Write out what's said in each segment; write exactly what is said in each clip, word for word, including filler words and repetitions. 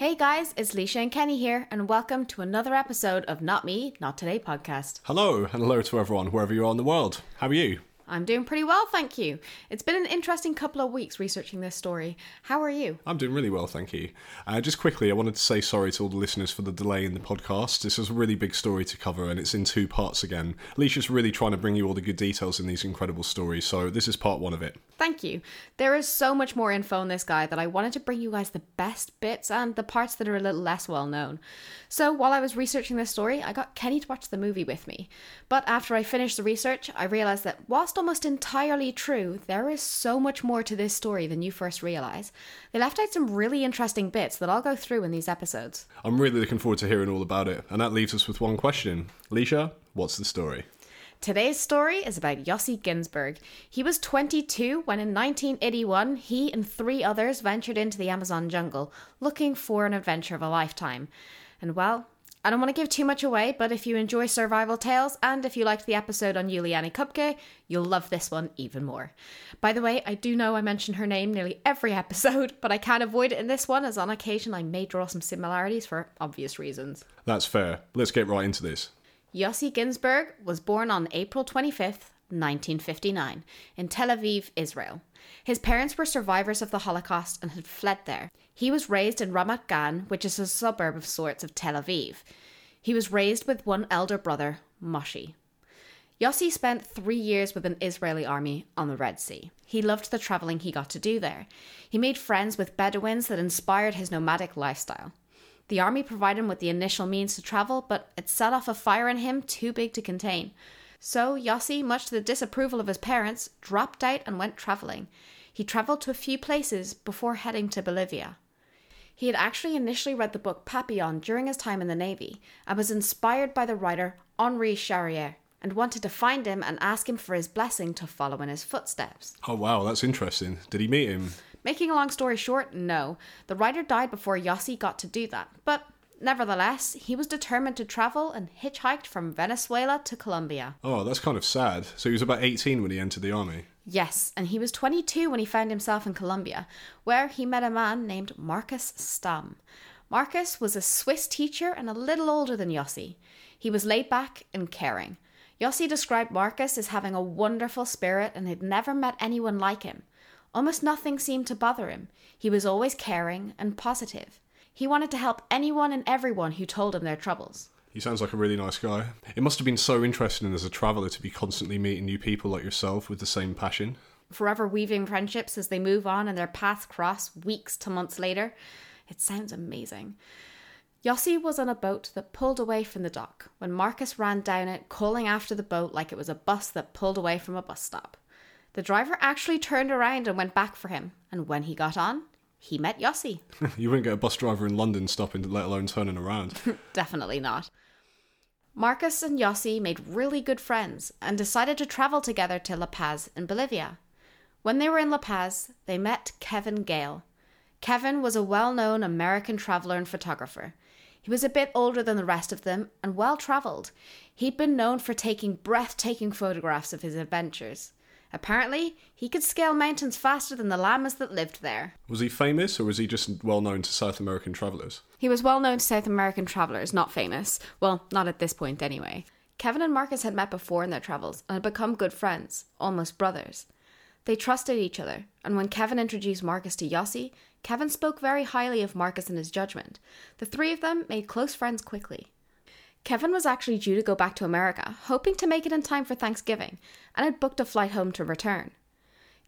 Hey guys, it's Leisha and Kenny here, and welcome to another episode of Not Me, Not Today podcast. Hello, and hello to everyone, wherever you are in the world. How are you? I'm doing pretty well, thank you. It's been an interesting couple of weeks researching this story. How are you? I'm doing really well, thank you. Uh, just quickly, I wanted to say sorry to all the listeners for the delay in the podcast. This is a really big story to cover, and it's in two parts again. Alicia's really trying to bring you all the good details in these incredible stories, so this is part one of it. Thank you. There is so much more info on this guy that I wanted to bring you guys the best bits and the parts that are a little less well known. So while I was researching this story, I got Kenny to watch the movie with me. But after I finished the research, I realised that whilst almost entirely true, there is so much more to this story than you first realise. They left out some really interesting bits that I'll go through in these episodes. I'm really looking forward to hearing all about it, and that leaves us with one question. Leisha, what's the story? Today's story is about Yossi Ginsberg. He was twenty-two when in nineteen eighty-one, he and three others ventured into the Amazon jungle, looking for an adventure of a lifetime. And well, I don't want to give too much away, but if you enjoy survival tales and if you liked the episode on Yuliana Kupke, you'll love this one even more. By the way, I do know I mention her name nearly every episode, but I can't avoid it in this one as on occasion I may draw some similarities for obvious reasons. That's fair. Let's get right into this. Yossi Ginsberg was born on April twenty-fifth, nineteen fifty-nine, in Tel Aviv, Israel. His parents were survivors of the Holocaust and had fled there. He was raised in Ramat Gan, which is a suburb of sorts of Tel Aviv. He was raised with one elder brother, Moshi. Yossi spent three years with an Israeli army on the Red Sea. He loved the travelling he got to do there. He made friends with Bedouins that inspired his nomadic lifestyle. The army provided him with the initial means to travel, but it set off a fire in him too big to contain. So Yossi, much to the disapproval of his parents, dropped out and went travelling. He travelled to a few places before heading to Bolivia. He had actually initially read the book Papillon during his time in the Navy and was inspired by the writer Henri Charrière and wanted to find him and ask him for his blessing to follow in his footsteps. Oh wow, that's interesting. Did he meet him? Making a long story short, no. The writer died before Yossi got to do that, but nevertheless, he was determined to travel and hitchhiked from Venezuela to Colombia. Oh, that's kind of sad. So he was about eighteen when he entered the army. Yes, and he was twenty-two when he found himself in Colombia, where he met a man named Marcus Stamm. Marcus was a Swiss teacher and a little older than Yossi. He was laid back and caring. Yossi described Marcus as having a wonderful spirit and had never met anyone like him. Almost nothing seemed to bother him. He was always caring and positive. He wanted to help anyone and everyone who told him their troubles. He sounds like a really nice guy. It must have been so interesting as a traveller to be constantly meeting new people like yourself with the same passion. Forever weaving friendships as they move on and their paths cross weeks to months later. It sounds amazing. Yossi was on a boat that pulled away from the dock when Marcus ran down it, calling after the boat like it was a bus that pulled away from a bus stop. The driver actually turned around and went back for him, and when he got on, he met Yossi. You wouldn't get a bus driver in London stopping, let alone turning around. Definitely not. Marcus and Yossi made really good friends and decided to travel together to La Paz in Bolivia. When they were in La Paz, they met Kevin Gale. Kevin was a well-known American traveller and photographer. He was a bit older than the rest of them and well-travelled. He'd been known for taking breathtaking photographs of his adventures. Apparently, he could scale mountains faster than the llamas that lived there. Was he famous, or was he just well-known to South American travellers? He was well-known to South American travellers, not famous. Well, not at this point anyway. Kevin and Marcus had met before in their travels and had become good friends, almost brothers. They trusted each other, and when Kevin introduced Marcus to Yossi, Kevin spoke very highly of Marcus and his judgment. The three of them made close friends quickly. Kevin was actually due to go back to America, hoping to make it in time for Thanksgiving, and had booked a flight home to return.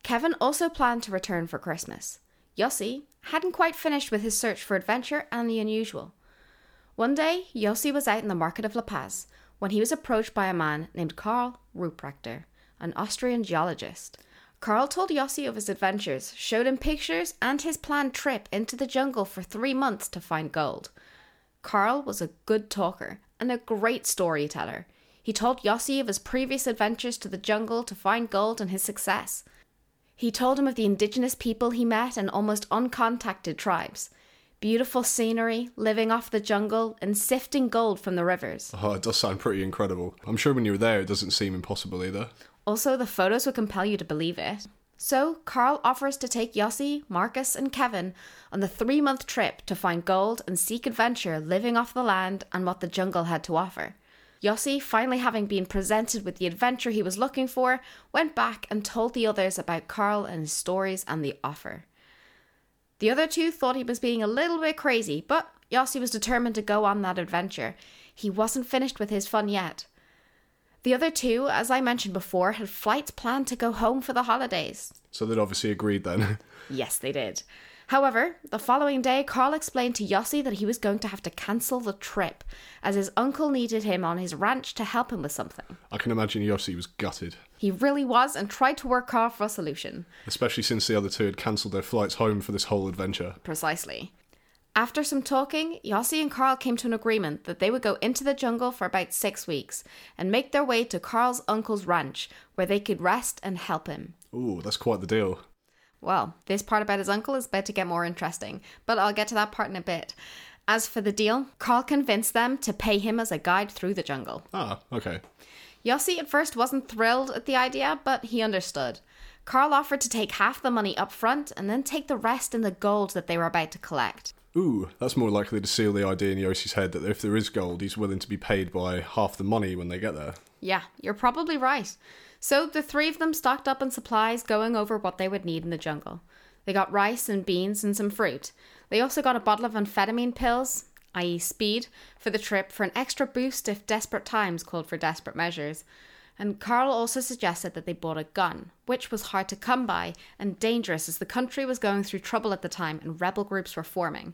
Kevin also planned to return for Christmas. Yossi hadn't quite finished with his search for adventure and the unusual. One day, Yossi was out in the market of La Paz when he was approached by a man named Karl Ruprechter, an Austrian geologist. Karl told Yossi of his adventures, showed him pictures and his planned trip into the jungle for three months to find gold. Karl was a good talker and a great storyteller. He told Yossi of his previous adventures to the jungle to find gold and his success. He told him of the indigenous people he met and almost uncontacted tribes. Beautiful scenery, living off the jungle, and sifting gold from the rivers. Oh, it does sound pretty incredible. I'm sure when you're there, it doesn't seem impossible either. Also, the photos would compel you to believe it. So Karl offers to take Yossi, Marcus, and Kevin on the three-month trip to find gold and seek adventure living off the land and what the jungle had to offer. Yossi, finally having been presented with the adventure he was looking for, went back and told the others about Karl and his stories and the offer. The other two thought he was being a little bit crazy, but Yossi was determined to go on that adventure. He wasn't finished with his fun yet. The other two, as I mentioned before, had flights planned to go home for the holidays. So they'd obviously agreed then. Yes, they did. However, the following day, Karl explained to Yossi that he was going to have to cancel the trip, as his uncle needed him on his ranch to help him with something. I can imagine Yossi was gutted. He really was, and tried to work hard for a solution. Especially since the other two had cancelled their flights home for this whole adventure. Precisely. After some talking, Yossi and Karl came to an agreement that they would go into the jungle for about six weeks and make their way to Karl's uncle's ranch, where they could rest and help him. Ooh, that's quite the deal. Well, this part about his uncle is about to get more interesting, but I'll get to that part in a bit. As for the deal, Karl convinced them to pay him as a guide through the jungle. Ah, okay. Yossi at first wasn't thrilled at the idea, but he understood. Karl offered to take half the money up front and then take the rest in the gold that they were about to collect. Ooh, that's more likely to seal the idea in Yossi's head that if there is gold, he's willing to be paid by half the money when they get there. Yeah, you're probably right. So the three of them stocked up on supplies, going over what they would need in the jungle. They got rice and beans and some fruit. They also got a bottle of amphetamine pills, that is speed, for the trip for an extra boost if desperate times called for desperate measures. And Karl also suggested that they bought a gun, which was hard to come by and dangerous as the country was going through trouble at the time and rebel groups were forming.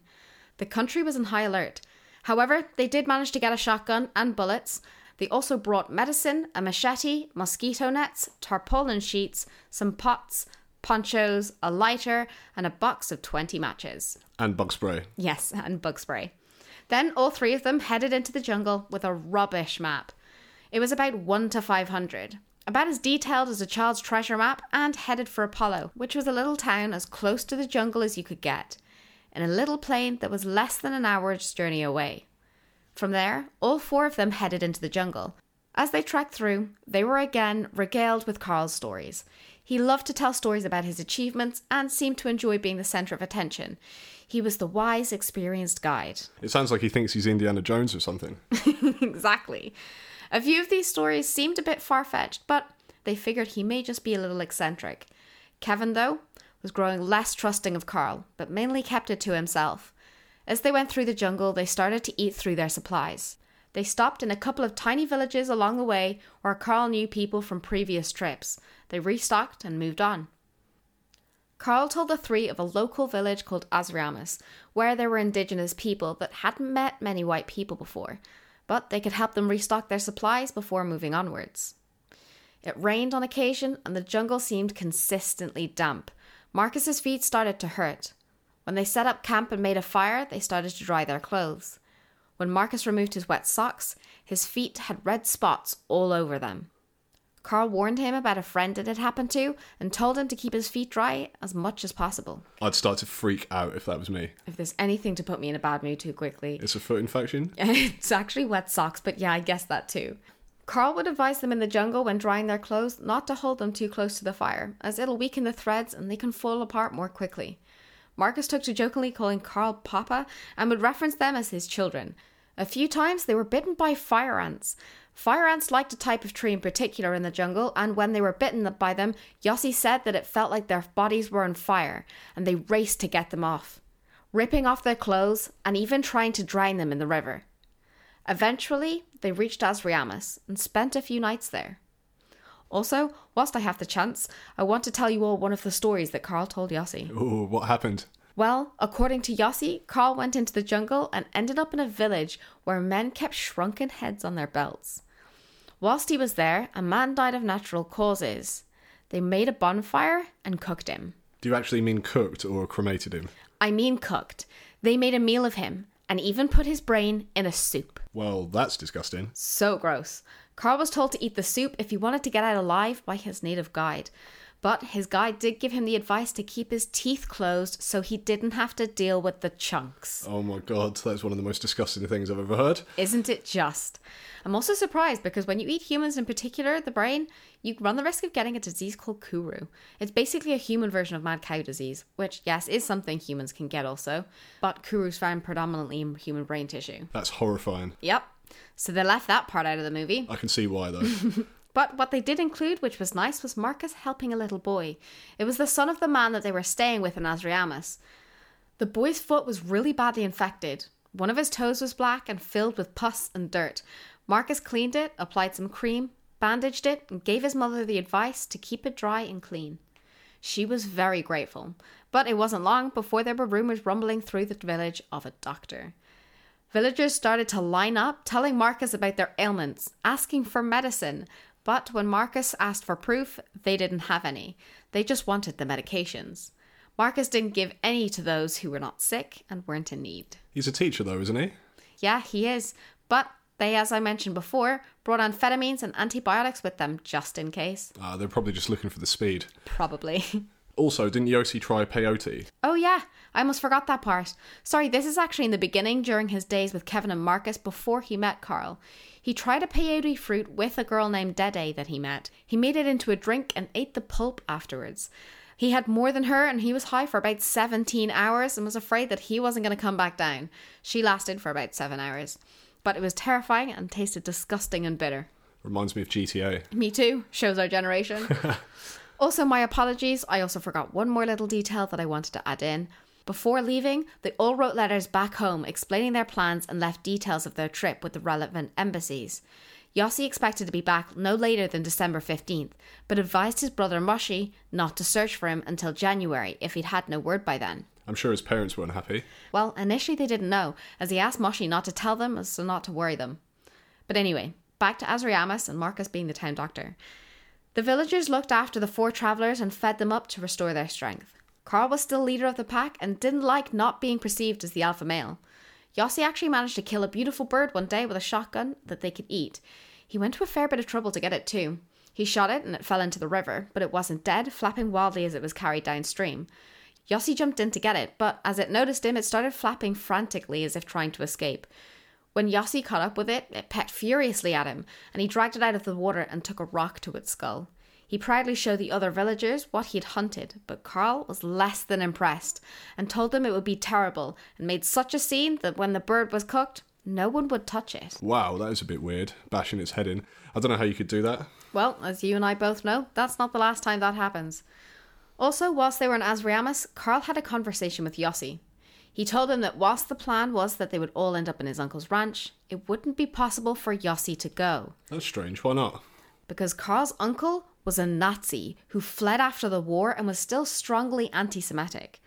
The country was on high alert. However, they did manage to get a shotgun and bullets. They also brought medicine, a machete, mosquito nets, tarpaulin sheets, some pots, ponchos, a lighter, and a box of twenty matches. And bug spray. Yes, and bug spray. Then all three of them headed into the jungle with a rubbish map. It was about one to five hundred, about as detailed as a child's treasure map, and headed for Apollo, which was a little town as close to the jungle as you could get, in a little plain that was less than an hour's journey away. From there, all four of them headed into the jungle. As they trekked through, they were again regaled with Karl's stories. He loved to tell stories about his achievements and seemed to enjoy being the centre of attention. He was the wise, experienced guide. It sounds like he thinks he's Indiana Jones or something. Exactly. A few of these stories seemed a bit far-fetched, but they figured he may just be a little eccentric. Kevin, though, was growing less trusting of Karl, but mainly kept it to himself. As they went through the jungle, they started to eat through their supplies. They stopped in a couple of tiny villages along the way where Karl knew people from previous trips. They restocked and moved on. Karl told the three of a local village called Asriamas, where there were indigenous people that hadn't met many white people before, but they could help them restock their supplies before moving onwards. It rained on occasion, and the jungle seemed consistently damp. Marcus's feet started to hurt. When they set up camp and made a fire, they started to dry their clothes. When Marcus removed his wet socks, his feet had red spots all over them. Karl warned him about a friend it had happened to and told him to keep his feet dry as much as possible. I'd start to freak out if that was me. If there's anything to put me in a bad mood too quickly. It's a foot infection? It's actually wet socks, but yeah, I guess that too. Karl would advise them in the jungle when drying their clothes not to hold them too close to the fire, as it'll weaken the threads and they can fall apart more quickly. Marcus took to jokingly calling Karl Papa and would reference them as his children. A few times they were bitten by fire ants. Fire ants liked a type of tree in particular in the jungle, and when they were bitten by them, Yossi said that it felt like their bodies were on fire, and they raced to get them off, ripping off their clothes and even trying to drown them in the river. Eventually, they reached Asriamas and spent a few nights there. Also, whilst I have the chance, I want to tell you all one of the stories that Karl told Yossi. Ooh, what happened? Well, according to Yossi, Karl went into the jungle and ended up in a village where men kept shrunken heads on their belts. Whilst he was there, a man died of natural causes. They made a bonfire and cooked him. Do you actually mean cooked or cremated him? I mean cooked. They made a meal of him and even put his brain in a soup. Well, that's disgusting. So gross. Karl was told to eat the soup if he wanted to get out alive by his native guide. But his guide did give him the advice to keep his teeth closed so he didn't have to deal with the chunks. Oh my God, that's one of the most disgusting things I've ever heard. Isn't it just? I'm also surprised because when you eat humans in particular, the brain, you run the risk of getting a disease called Kuru. It's basically a human version of mad cow disease, which, yes, is something humans can get also, but Kuru's found predominantly in human brain tissue. That's horrifying. Yep. So they left that part out of the movie. I can see why, though. But what they did include, which was nice, was Marcus helping a little boy. It was the son of the man that they were staying with in Asriamas. The boy's foot was really badly infected. One of his toes was black and filled with pus and dirt. Marcus cleaned it, applied some cream, bandaged it, and gave his mother the advice to keep it dry and clean. She was very grateful, but it wasn't long before there were rumours rumbling through the village of a doctor. Villagers started to line up, telling Marcus about their ailments, asking for medicine. But when Marcus asked for proof, they didn't have any. They just wanted the medications. Marcus didn't give any to those who were not sick and weren't in need. He's a teacher though, isn't he? Yeah, he is. But they, as I mentioned before, brought amphetamines and antibiotics with them just in case. Ah, uh, they're probably just looking for the speed. Probably. Also, didn't Yossi try peyote? Oh yeah, I almost forgot that part. Sorry, this is actually in the beginning during his days with Kevin and Marcus before he met Karl. He tried a peyote fruit with a girl named Dede that he met. He made it into a drink and ate the pulp afterwards. He had more than her and he was high for about seventeen hours and was afraid that he wasn't going to come back down. She lasted for about seven hours. But it was terrifying and tasted disgusting and bitter. Reminds me of G T A. Me too. Shows our generation. Also, my apologies. I also forgot one more little detail that I wanted to add in. Before leaving, they all wrote letters back home explaining their plans and left details of their trip with the relevant embassies. Yossi expected to be back no later than December fifteenth, but advised his brother Moshi not to search for him until January if he'd had no word by then. I'm sure his parents were unhappy. Well, initially they didn't know, as he asked Moshi not to tell them so not to worry them. But anyway, back to Asriamas and Marcus being the town doctor. The villagers looked after the four travellers and fed them up to restore their strength. Karl was still leader of the pack and didn't like not being perceived as the alpha male. Yossi actually managed to kill a beautiful bird one day with a shotgun that they could eat. He went to a fair bit of trouble to get it too. He shot it and it fell into the river, but it wasn't dead, flapping wildly as it was carried downstream. Yossi jumped in to get it, but as it noticed him, it started flapping frantically as if trying to escape. When Yossi caught up with it, it pecked furiously at him, and he dragged it out of the water and took a rock to its skull. He proudly showed the other villagers what he'd hunted, but Karl was less than impressed, and told them it would be terrible, and made such a scene that when the bird was cooked, no one would touch it. Wow, that is a bit weird, bashing its head in. I don't know how you could do that. Well, as you and I both know, that's not the last time that happens. Also, whilst they were in Asriamas, Karl had a conversation with Yossi. He told him that whilst the plan was that they would all end up in his uncle's ranch, it wouldn't be possible for Yossi to go. That's strange, why not? Because Karl's uncle was a Nazi who fled after the war and was still strongly anti-Semitic.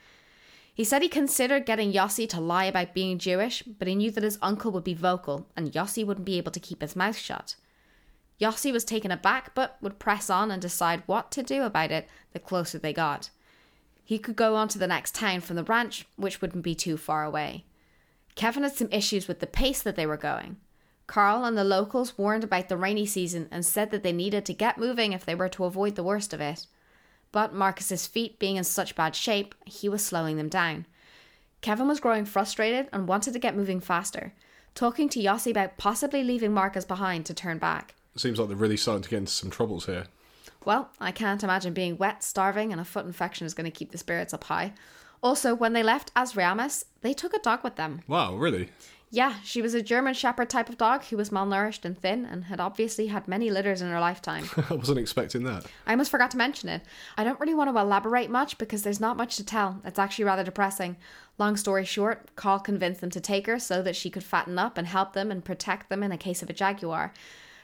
He said he considered getting Yossi to lie about being Jewish, but he knew that his uncle would be vocal and Yossi wouldn't be able to keep his mouth shut. Yossi was taken aback but would press on and decide what to do about it the closer they got. He could go on to the next town from the ranch, which wouldn't be too far away. Kevin had some issues with the pace that they were going. Karl and the locals warned about the rainy season and said that they needed to get moving if they were to avoid the worst of it. But Marcus's feet being in such bad shape, he was slowing them down. Kevin was growing frustrated and wanted to get moving faster, talking to Yossi about possibly leaving Marcus behind to turn back. It seems like they're really starting to get into some troubles here. Well, I can't imagine being wet, starving, and a foot infection is going to keep the spirits up high. Also, when they left Asriamas, they took a dog with them. Wow, really? Yeah, she was a German Shepherd type of dog who was malnourished and thin and had obviously had many litters in her lifetime. I wasn't expecting that. I almost forgot to mention it. I don't really want to elaborate much because there's not much to tell. It's actually rather depressing. Long story short, Karl convinced them to take her so that she could fatten up and help them and protect them in a case of a jaguar.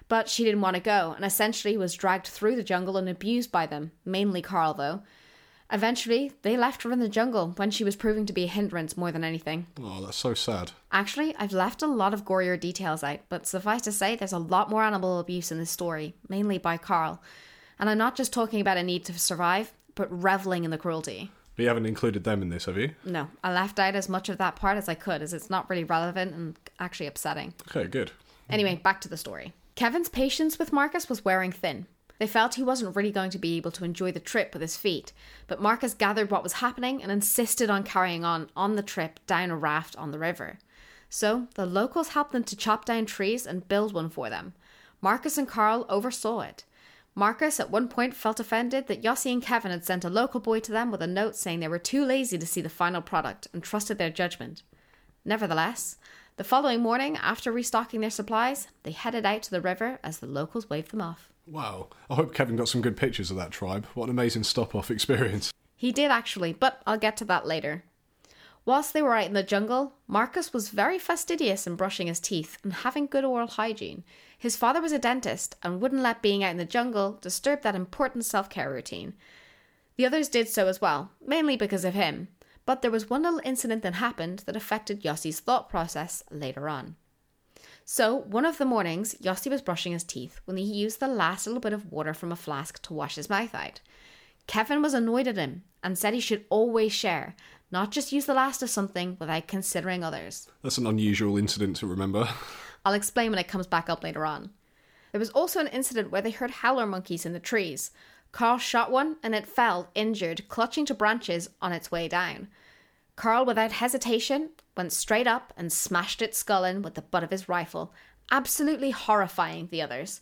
But she didn't want to go and essentially was dragged through the jungle and abused by them, mainly Karl though. Eventually, they left her in the jungle when she was proving to be a hindrance more than anything. Oh, that's so sad. Actually, I've left a lot of gorier details out, but suffice to say there's a lot more animal abuse in this story, mainly by Karl. And I'm not just talking about a need to survive, but reveling in the cruelty. But you haven't included them in this, have you? No, I left out as much of that part as I could, as it's not really relevant and actually upsetting. Okay, good. Anyway, back to the story. Kevin's patience with Marcus was wearing thin. They felt he wasn't really going to be able to enjoy the trip with his feet, but Marcus gathered what was happening and insisted on carrying on on the trip down a raft on the river. So the locals helped them to chop down trees and build one for them. Marcus and Karl oversaw it. Marcus at one point felt offended that Yossi and Kevin had sent a local boy to them with a note saying they were too lazy to see the final product and trusted their judgment. Nevertheless, the following morning, after restocking their supplies, they headed out to the river as the locals waved them off. Wow, I hope Kevin got some good pictures of that tribe. What an amazing stop-off experience. He did actually, but I'll get to that later. Whilst they were out in the jungle, Marcus was very fastidious in brushing his teeth and having good oral hygiene. His father was a dentist and wouldn't let being out in the jungle disturb that important self-care routine. The others did so as well, mainly because of him. But there was one little incident that happened that affected Yossi's thought process later on. So, one of the mornings, Yossi was brushing his teeth when he used the last little bit of water from a flask to wash his mouth out. Kevin was annoyed at him and said he should always share, not just use the last of something without considering others. That's an unusual incident to remember. I'll explain when it comes back up later on. There was also an incident where they heard howler monkeys in the trees. Karl shot one and it fell, injured, clutching to branches on its way down. Karl, without hesitation, went straight up and smashed its skull in with the butt of his rifle, absolutely horrifying the others.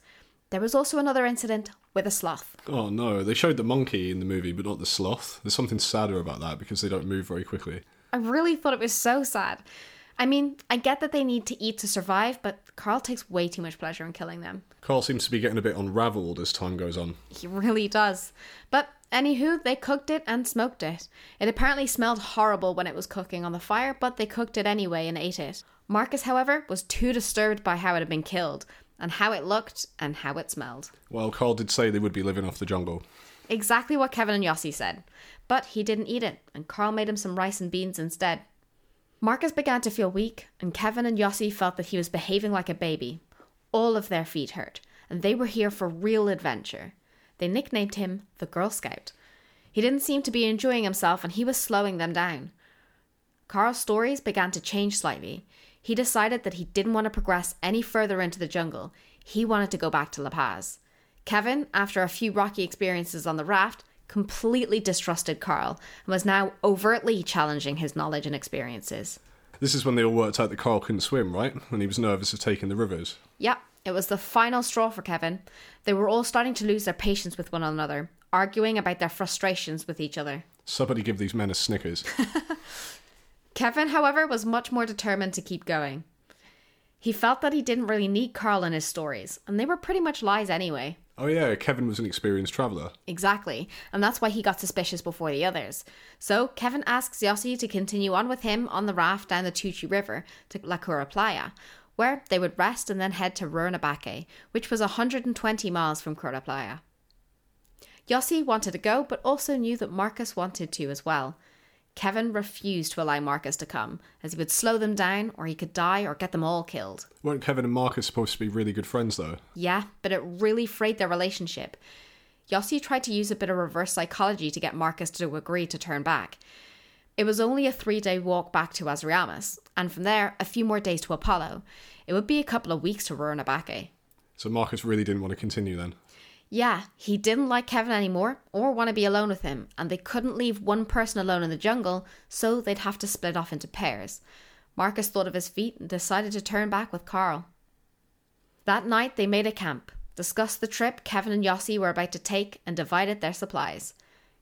There was also another incident with a sloth. Oh no, they showed the monkey in the movie but not the sloth. There's something sadder about that because they don't move very quickly. I really thought it was so sad. I mean, I get that they need to eat to survive, but Karl takes way too much pleasure in killing them. Karl seems to be getting a bit unravelled as time goes on. He really does. But anywho, they cooked it and smoked it. It apparently smelled horrible when it was cooking on the fire, but they cooked it anyway and ate it. Marcus, however, was too disturbed by how it had been killed, and how it looked, and how it smelled. Well, Karl did say they would be living off the jungle. Exactly what Kevin and Yossi said. But he didn't eat it, and Karl made him some rice and beans instead. Marcus began to feel weak, and Kevin and Yossi felt that he was behaving like a baby. All of their feet hurt, and they were here for real adventure. They nicknamed him the Girl Scout. He didn't seem to be enjoying himself, and he was slowing them down. Karl's stories began to change slightly. He decided that he didn't want to progress any further into the jungle. He wanted to go back to La Paz. Kevin, after a few rocky experiences on the raft, completely distrusted Karl and was now overtly challenging his knowledge and experiences. This is when they all worked out that Karl couldn't swim, right? And he was nervous of taking the rivers. Yep, it was the final straw for Kevin. They were all starting to lose their patience with one another, arguing about their frustrations with each other. Somebody give these men a Snickers. Kevin, however, was much more determined to keep going. He felt that he didn't really need Karl in his stories, and they were pretty much lies anyway. Oh yeah, Kevin was an experienced traveller. Exactly, and that's why he got suspicious before the others. So Kevin asks Yossi to continue on with him on the raft down the Tuichi River to La Crua Playa, where they would rest and then head to Rurrenabaque, which was one hundred twenty miles from Crua Playa. Yossi wanted to go, but also knew that Marcus wanted to as well. Kevin refused to allow Marcus to come, as he would slow them down, or he could die, or get them all killed. Weren't Kevin and Marcus supposed to be really good friends, though? Yeah, but it really frayed their relationship. Yossi tried to use a bit of reverse psychology to get Marcus to agree to turn back. It was only a three-day walk back to Asriamas, and from there, a few more days to Apollo. It would be a couple of weeks to Rurrenabaque. So Marcus really didn't want to continue, then? Yeah, he didn't like Kevin anymore or want to be alone with him, and they couldn't leave one person alone in the jungle, so they'd have to split off into pairs. Marcus thought of his feet and decided to turn back with Karl. That night they made a camp, discussed the trip Kevin and Yossi were about to take, and divided their supplies.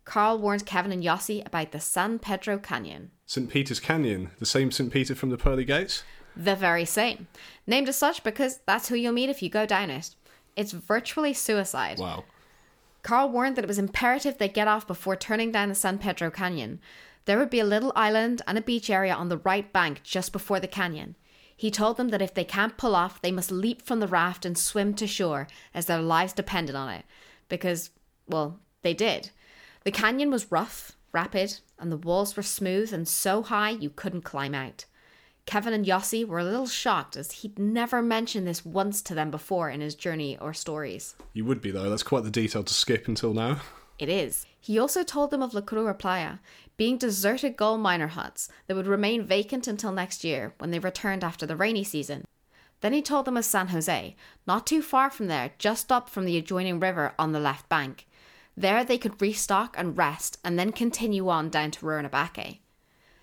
Karl warned Kevin and Yossi about the San Pedro Canyon. Saint Peter's Canyon, the same Saint Peter from the Pearly Gates? The very same. Named as such because that's who you'll meet if you go down it. It's virtually suicide. Wow. Karl warned that it was imperative they get off before turning down the San Pedro Canyon. There would be a little island and a beach area on the right bank just before the canyon. He told them that if they can't pull off, they must leap from the raft and swim to shore, as their lives depended on it. Because, well, they did. The canyon was rough, rapid, and the walls were smooth and so high you couldn't climb out. Kevin and Yossi were a little shocked, as he'd never mentioned this once to them before in his journey or stories. You would be, though. That's quite the detail to skip until now. It is. He also told them of La Crua Playa, being deserted gold miner huts that would remain vacant until next year when they returned after the rainy season. Then he told them of San Jose, not too far from there, just up from the adjoining river on the left bank. There they could restock and rest and then continue on down to Rurrenabaque.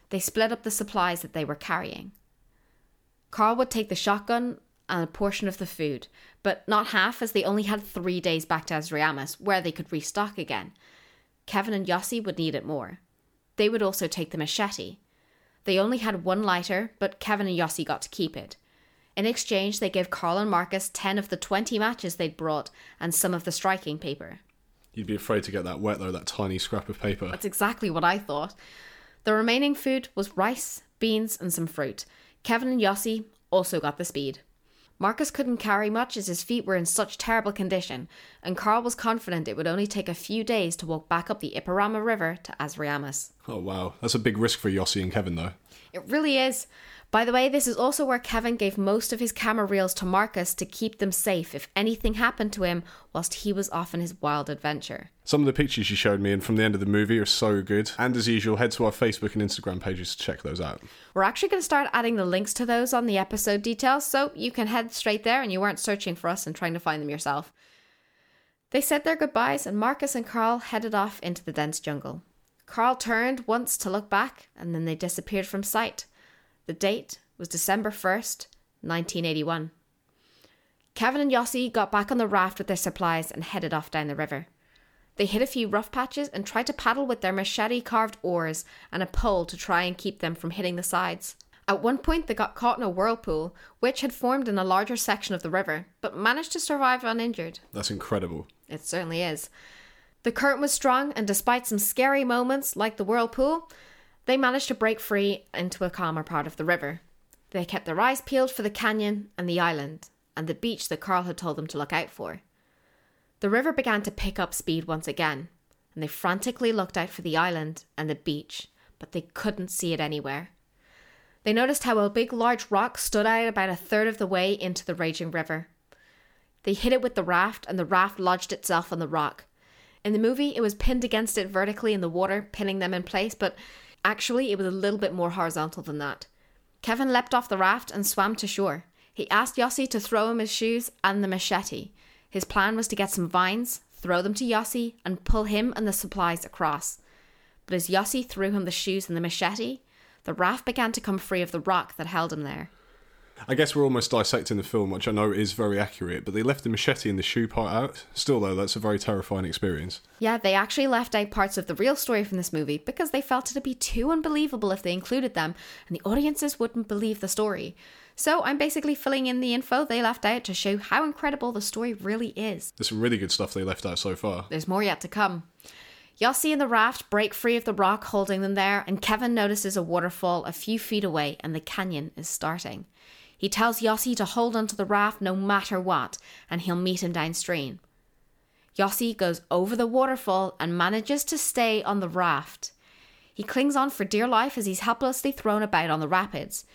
They split up the supplies that they were carrying. Karl would take the shotgun and a portion of the food, but not half, as they only had three days back to Asriamas where they could restock again. Kevin and Yossi would need it more. They would also take the machete. They only had one lighter, but Kevin and Yossi got to keep it. In exchange, they gave Karl and Marcus ten of the twenty matches they'd brought and some of the striking paper. You'd be afraid to get that wet though, that tiny scrap of paper. That's exactly what I thought. The remaining food was rice, beans and some fruit. Kevin and Yossi also got the speed. Marcus couldn't carry much as his feet were in such terrible condition, and Karl was confident it would only take a few days to walk back up the Iparama River to Asriamas. Oh wow, that's a big risk for Yossi and Kevin though. It really is. By the way, this is also where Kevin gave most of his camera reels to Marcus to keep them safe if anything happened to him whilst he was off on his wild adventure. Some of the pictures you showed me and from the end of the movie are so good. And as usual, head to our Facebook and Instagram pages to check those out. We're actually going to start adding the links to those on the episode details, so you can head straight there and you weren't searching for us and trying to find them yourself. They said their goodbyes and Marcus and Karl headed off into the dense jungle. Karl turned once to look back and then they disappeared from sight. The date was December first, nineteen eighty-one. Kevin and Yossi got back on the raft with their supplies and headed off down the river. They hit a few rough patches and tried to paddle with their machete-carved oars and a pole to try and keep them from hitting the sides. At one point they got caught in a whirlpool, which had formed in a larger section of the river, but managed to survive uninjured. That's incredible. It certainly is. The current was strong, and despite some scary moments like the whirlpool, they managed to break free into a calmer part of the river. They kept their eyes peeled for the canyon and the island, and the beach that Karl had told them to look out for. The river began to pick up speed once again, and they frantically looked out for the island and the beach, but they couldn't see it anywhere. They noticed how a big large rock stood out about a third of the way into the raging river. They hit it with the raft, and the raft lodged itself on the rock. In the movie, it was pinned against it vertically in the water, pinning them in place, but actually, it was a little bit more horizontal than that. Kevin leapt off the raft and swam to shore. He asked Yossi to throw him his shoes and the machete. His plan was to get some vines, throw them to Yossi, and pull him and the supplies across. But as Yossi threw him the shoes and the machete, the raft began to come free of the rock that held him there. I guess we're almost dissecting the film, which I know is very accurate, but they left the machete and the shoe part out. Still, though, that's a very terrifying experience. Yeah, they actually left out parts of the real story from this movie because they felt it'd be too unbelievable if they included them, and the audiences wouldn't believe the story. So I'm basically filling in the info they left out to show how incredible the story really is. There's some really good stuff they left out so far. There's more yet to come. Yossi and the raft break free of the rock holding them there, and Kevin notices a waterfall a few feet away, and the canyon is starting. He tells Yossi to hold onto the raft no matter what, and he'll meet him downstream. Yossi goes over the waterfall and manages to stay on the raft. He clings on for dear life as he's helplessly thrown about on the rapids.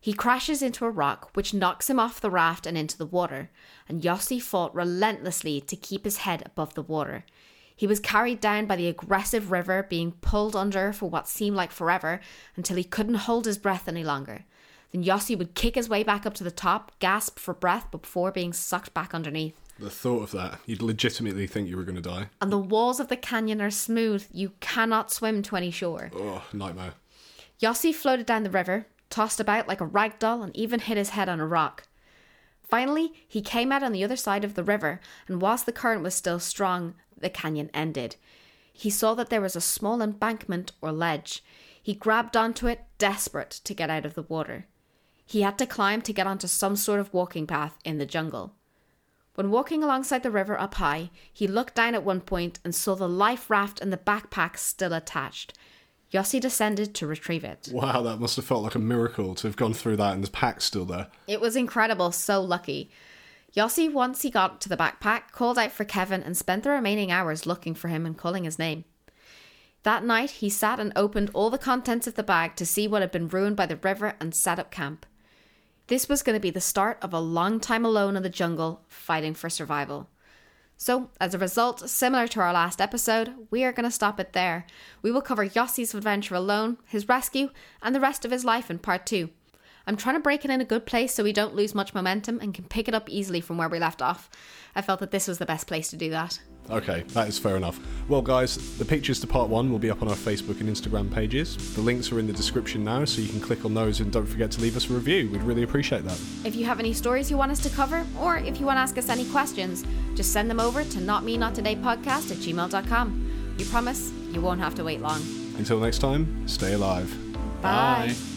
He crashes into a rock, which knocks him off the raft and into the water, and Yossi fought relentlessly to keep his head above the water. He was carried down by the aggressive river, being pulled under for what seemed like forever, until he couldn't hold his breath any longer. Then Yossi would kick his way back up to the top, gasp for breath before being sucked back underneath. The thought of that, you'd legitimately think you were going to die. And the walls of the canyon are smooth. You cannot swim to any shore. Oh, nightmare. Yossi floated down the river, tossed about like a rag doll, and even hit his head on a rock. Finally, he came out on the other side of the river, and whilst the current was still strong, the canyon ended. He saw that there was a small embankment or ledge. He grabbed onto it, desperate to get out of the water. He had to climb to get onto some sort of walking path in the jungle. When walking alongside the river up high, he looked down at one point and saw the life raft and the backpack still attached. Yossi descended to retrieve it. Wow, that must have felt like a miracle to have gone through that and the pack's still there. It was incredible, so lucky. Yossi, once he got to the backpack, called out for Kevin and spent the remaining hours looking for him and calling his name. That night, he sat and opened all the contents of the bag to see what had been ruined by the river and set up camp. This was going to be the start of a long time alone in the jungle, fighting for survival. So, as a result, similar to our last episode, we are going to stop it there. We will cover Yossi's adventure alone, his rescue, and the rest of his life in part two. I'm trying to break it in a good place so we don't lose much momentum and can pick it up easily from where we left off. I felt that this was the best place to do that. Okay, that is fair enough. Well, guys, the pictures to part one will be up on our Facebook and Instagram pages. The links are in the description now, so you can click on those, and don't forget to leave us a review. We'd really appreciate that. If you have any stories you want us to cover, or if you want to ask us any questions, just send them over to notmenotodaypodcast at gmail dot com. We promise you won't have to wait long. Until next time, stay alive. Bye. Bye.